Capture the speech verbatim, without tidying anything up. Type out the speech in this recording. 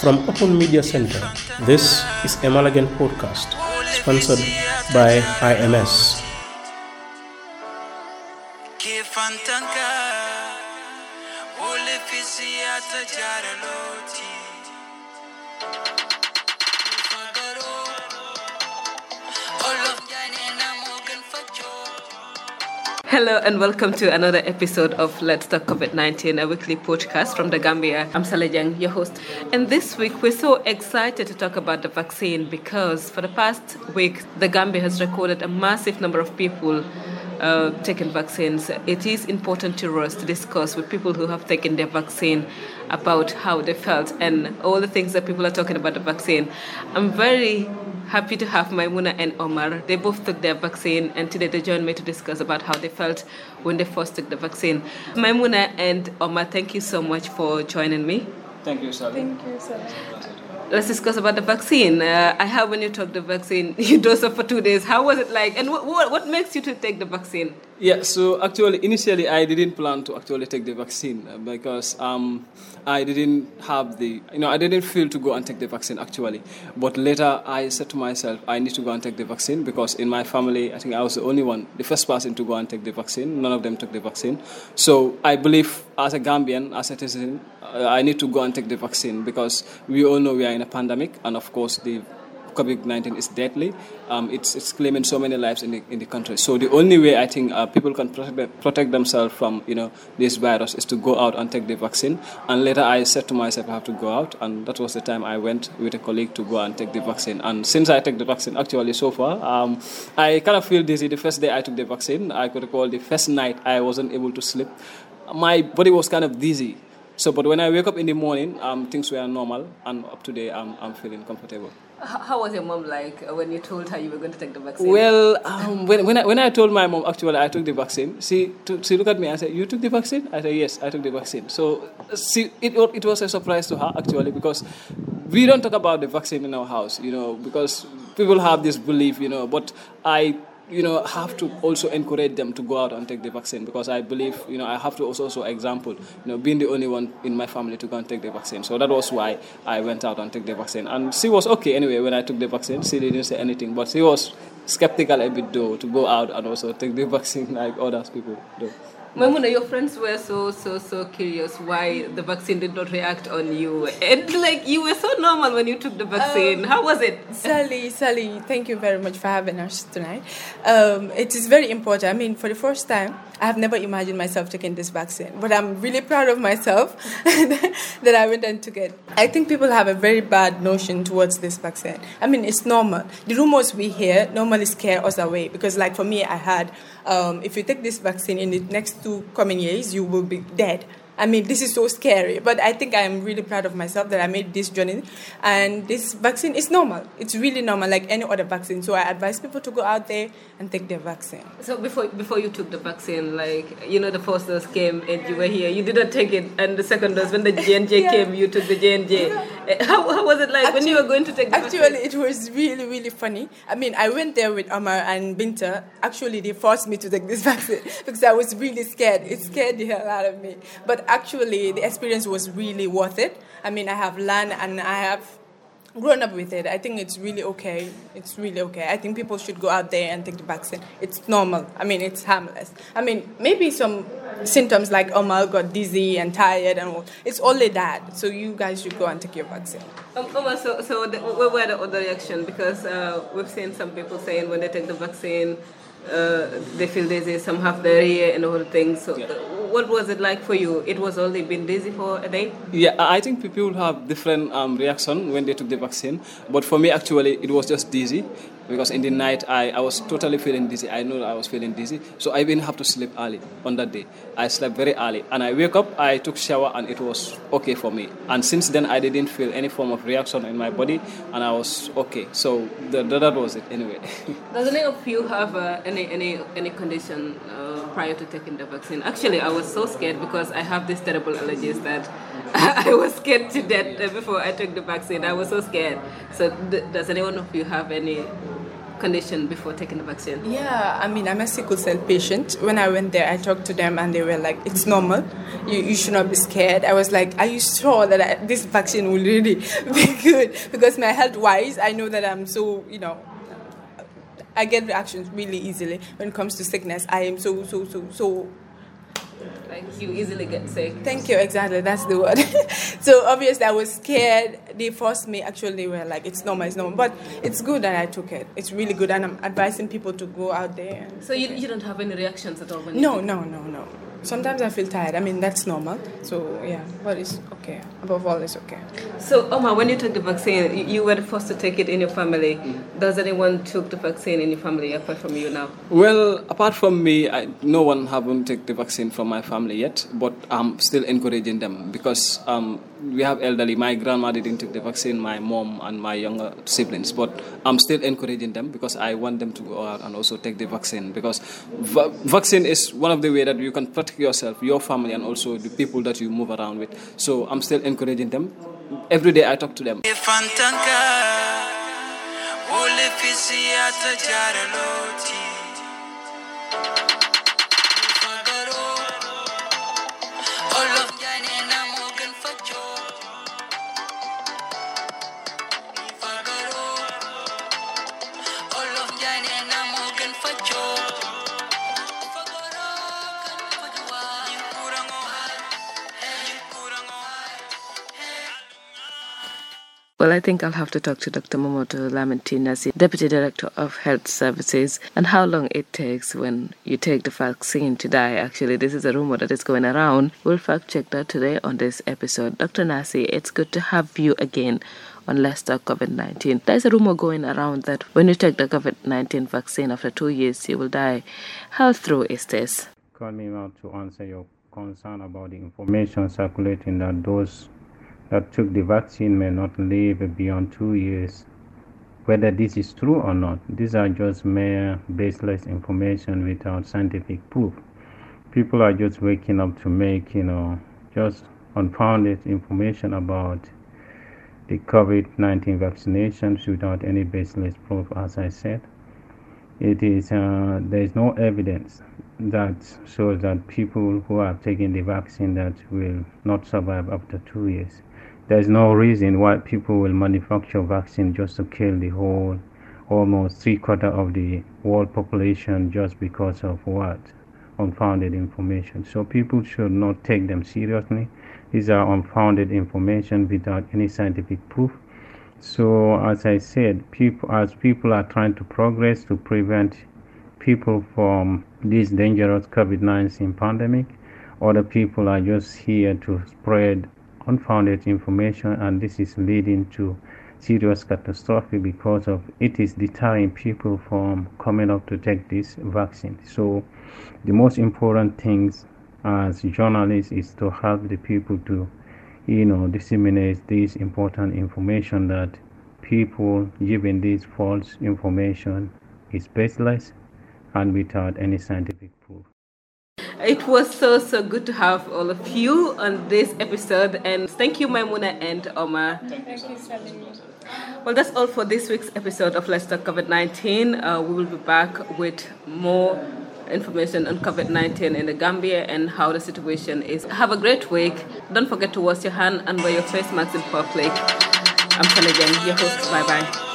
From Open Media Center, this is a Malagen podcast, sponsored by I M S. Hello and welcome to another episode of Let's Talk COVID nineteen, a weekly podcast from The Gambia. I'm Sala Jang, your host. And this week, we're so excited to talk about the vaccine because for the past week, The Gambia has recorded a massive number of people uh, taking vaccines. It is important to us to discuss with people who have taken their vaccine about how they felt and all the things that people are talking about the vaccine. I'm very happy to have Maimuna and Omar. They both took their vaccine and today they joined me to discuss about how they felt when they first took the vaccine. Maimuna and Omar, thank you so much for joining me. Thank you, Sally. Thank you, Sally. Let's discuss about the vaccine. Uh, I heard when you took the vaccine, you dosed up for two days. How was it like? And wh- wh- what makes you to take the vaccine? Yeah, so actually, initially, I didn't plan to actually take the vaccine because um, I didn't have the, you know, I didn't feel to go and take the vaccine actually. But later, I said to myself, I need to go and take the vaccine because in my family, I think I was the only one, the first person to go and take the vaccine. None of them took the vaccine. So I believe as a Gambian, as a citizen, I need to go and take the vaccine because we all know we are in a pandemic and of course the covid nineteen is deadly. Um, it's, it's claiming so many lives in the, in the country. So the only way I think uh, people can protect, protect themselves from, you know, this virus is to go out and take the vaccine. And later I said to myself, I have to go out. And that was the time I went with a colleague to go and take the vaccine. And since I took the vaccine, actually so far, um, I kind of feel dizzy. The first day I took the vaccine, I could recall the first night I wasn't able to sleep. My body was kind of dizzy. So, but when I wake up in the morning, um, things were normal, and up to today, I'm I'm feeling comfortable. How was your mom like when you told her you were going to take the vaccine? Well, um, when when I, when I told my mom, actually, I took the vaccine. She to, she looked at me and said, "You took the vaccine?" I said, "Yes, I took the vaccine." So, she it it was a surprise to her actually because we don't talk about the vaccine in our house, you know, because people have this belief, you know, but I. you know, have to also encourage them to go out and take the vaccine because I believe, you know, I have to also, also example, you know, being the only one in my family to go and take the vaccine. So that was why I went out and took the vaccine. And she was okay anyway when I took the vaccine. She didn't say anything, but she was skeptical a bit though to go out and also take the vaccine like other people do. Maimuna, your friends were so, so, so curious why the vaccine did not react on you. And, like, you were so normal when you took the vaccine. Um, How was it? Sally, Sally, thank you very much for having us tonight. Um, it is very important. I mean, for the first time, I have never imagined myself taking this vaccine. But I'm really proud of myself that I went and took it. I think people have a very bad notion towards this vaccine. I mean, it's normal. The rumors we hear normally scare us away. Because, like, for me, I had, um, if you take this vaccine in the next two coming years, you will be dead. I mean, this is so scary, but I think I'm really proud of myself that I made this journey. And this vaccine is normal. It's really normal, like any other vaccine. So I advise people to go out there and take their vaccine. So before before you took the vaccine, like, you know, the first dose came and you were here. You didn't take it. And the second dose, when the J and J yeah. came, you took the J and J. Yeah. How, how was it like actually, when you were going to take the actually, vaccine? Actually, it was really, really funny. I mean, I went there with Omar and Binta. Actually, they forced me to take this vaccine because I was really scared. It scared the hell out of me. But actually, the experience was really worth it. I mean, I have learned and I have grown up with it. I think it's really okay. It's really okay. I think people should go out there and take the vaccine. It's normal. I mean, it's harmless. I mean, maybe some symptoms like Omar got dizzy and tired and all. It's only that. So you guys should go and take your vaccine. Um, Omar, so, so the, what were the other reactions? Because uh, we've seen some people saying when they take the vaccine, Uh, they feel dizzy, some have their ear and all things. So, yeah. uh, what was it like for you? It was only been dizzy for a day? Yeah, I think people have different um, reaction when they took the vaccine. But for me, actually, it was just dizzy. Because in the night, I, I was totally feeling dizzy. I know I was feeling dizzy. So I didn't have to sleep early on that day. I slept very early. And I woke up, I took shower, and it was okay for me. And since then, I didn't feel any form of reaction in my body, and I was okay. So the, the, that was it anyway. Does any of you have uh, any, any, any condition uh, prior to taking the vaccine? Actually, I was so scared because I have these terrible allergies that I was scared to death before I took the vaccine. I was so scared. So th- does anyone of you have any... condition before taking the vaccine? Yeah, I mean, I'm a sickle cell patient. When I went there, I talked to them and they were like, it's normal. You, you should not be scared. I was like, are you sure that I, this vaccine will really be good? Because my health-wise, I know that I'm so, you know, I get reactions really easily. When it comes to sickness, I am so, so, so, so... Like you easily get sick. Thank you, exactly. That's the word. So obviously I was scared. They forced me. Actually, they were like, it's normal, it's normal. But it's good that I took it. It's really good. And I'm advising people to go out there. And so you you don't have any reactions at all? When no, you no, no, no. Sometimes I feel tired. I mean, that's normal. So yeah, but it's okay. Above all, it's okay. So Omar, when you took the vaccine, you were the first to take it in your family. Mm. Does anyone took the vaccine in your family apart from you now? Well, apart from me, I, no one haven't taken the vaccine from my family yet, but I'm still encouraging them because um, we have elderly. My grandma didn't take the vaccine, my mom and my younger siblings, but I'm still encouraging them because I want them to go out and also take the vaccine because va- vaccine is one of the ways that you can protect yourself, your family, and also the people that you move around with. So I'm still encouraging them. Every day I talk to them. Well, I think I'll have to talk to Doctor Momoto Lamentin Nasi, Deputy Director of Health Services, and how long it takes when you take the vaccine to die. Actually, this is a rumor that is going around. We'll fact-check that today on this episode. Doctor Nasi, it's good to have you again on Let's Talk COVID nineteen. There's a rumor going around that when you take the COVID nineteen vaccine, after two years, you will die. How true is this? Call me out to answer your concern about the information circulating that those that took the vaccine may not live beyond two years. Whether this is true or not, these are just mere baseless information without scientific proof. People are just waking up to make, you know, just unfounded information about the COVID nineteen vaccinations without any baseless proof, as I said. It is, uh, there is no evidence that shows that people who have taken the vaccine that will not survive after two years. There is no reason why people will manufacture vaccine just to kill the whole, almost three-quarter of the world population just because of what? Unfounded information. So people should not take them seriously. These are unfounded information without any scientific proof. So as I said, people, as people are trying to progress to prevent people from this dangerous COVID nineteen pandemic, other people are just here to spread unfounded information, and this is leading to serious catastrophe because of it is deterring people from coming up to take this vaccine. So the most important things as journalists is to help the people to, you know, disseminate this important information that people giving this false information is baseless and without any scientific proof. It was so, so good to have all of you on this episode. And thank you, Maimuna and Omar. Thank you so much. Well, that's all for this week's episode of Let's Talk COVID nineteen. Uh, we will be back with more information on COVID nineteen in the Gambia and how the situation is. Have a great week. Don't forget to wash your hands and wear your face masks in public. I'm Sala Jang, your host. Bye-bye.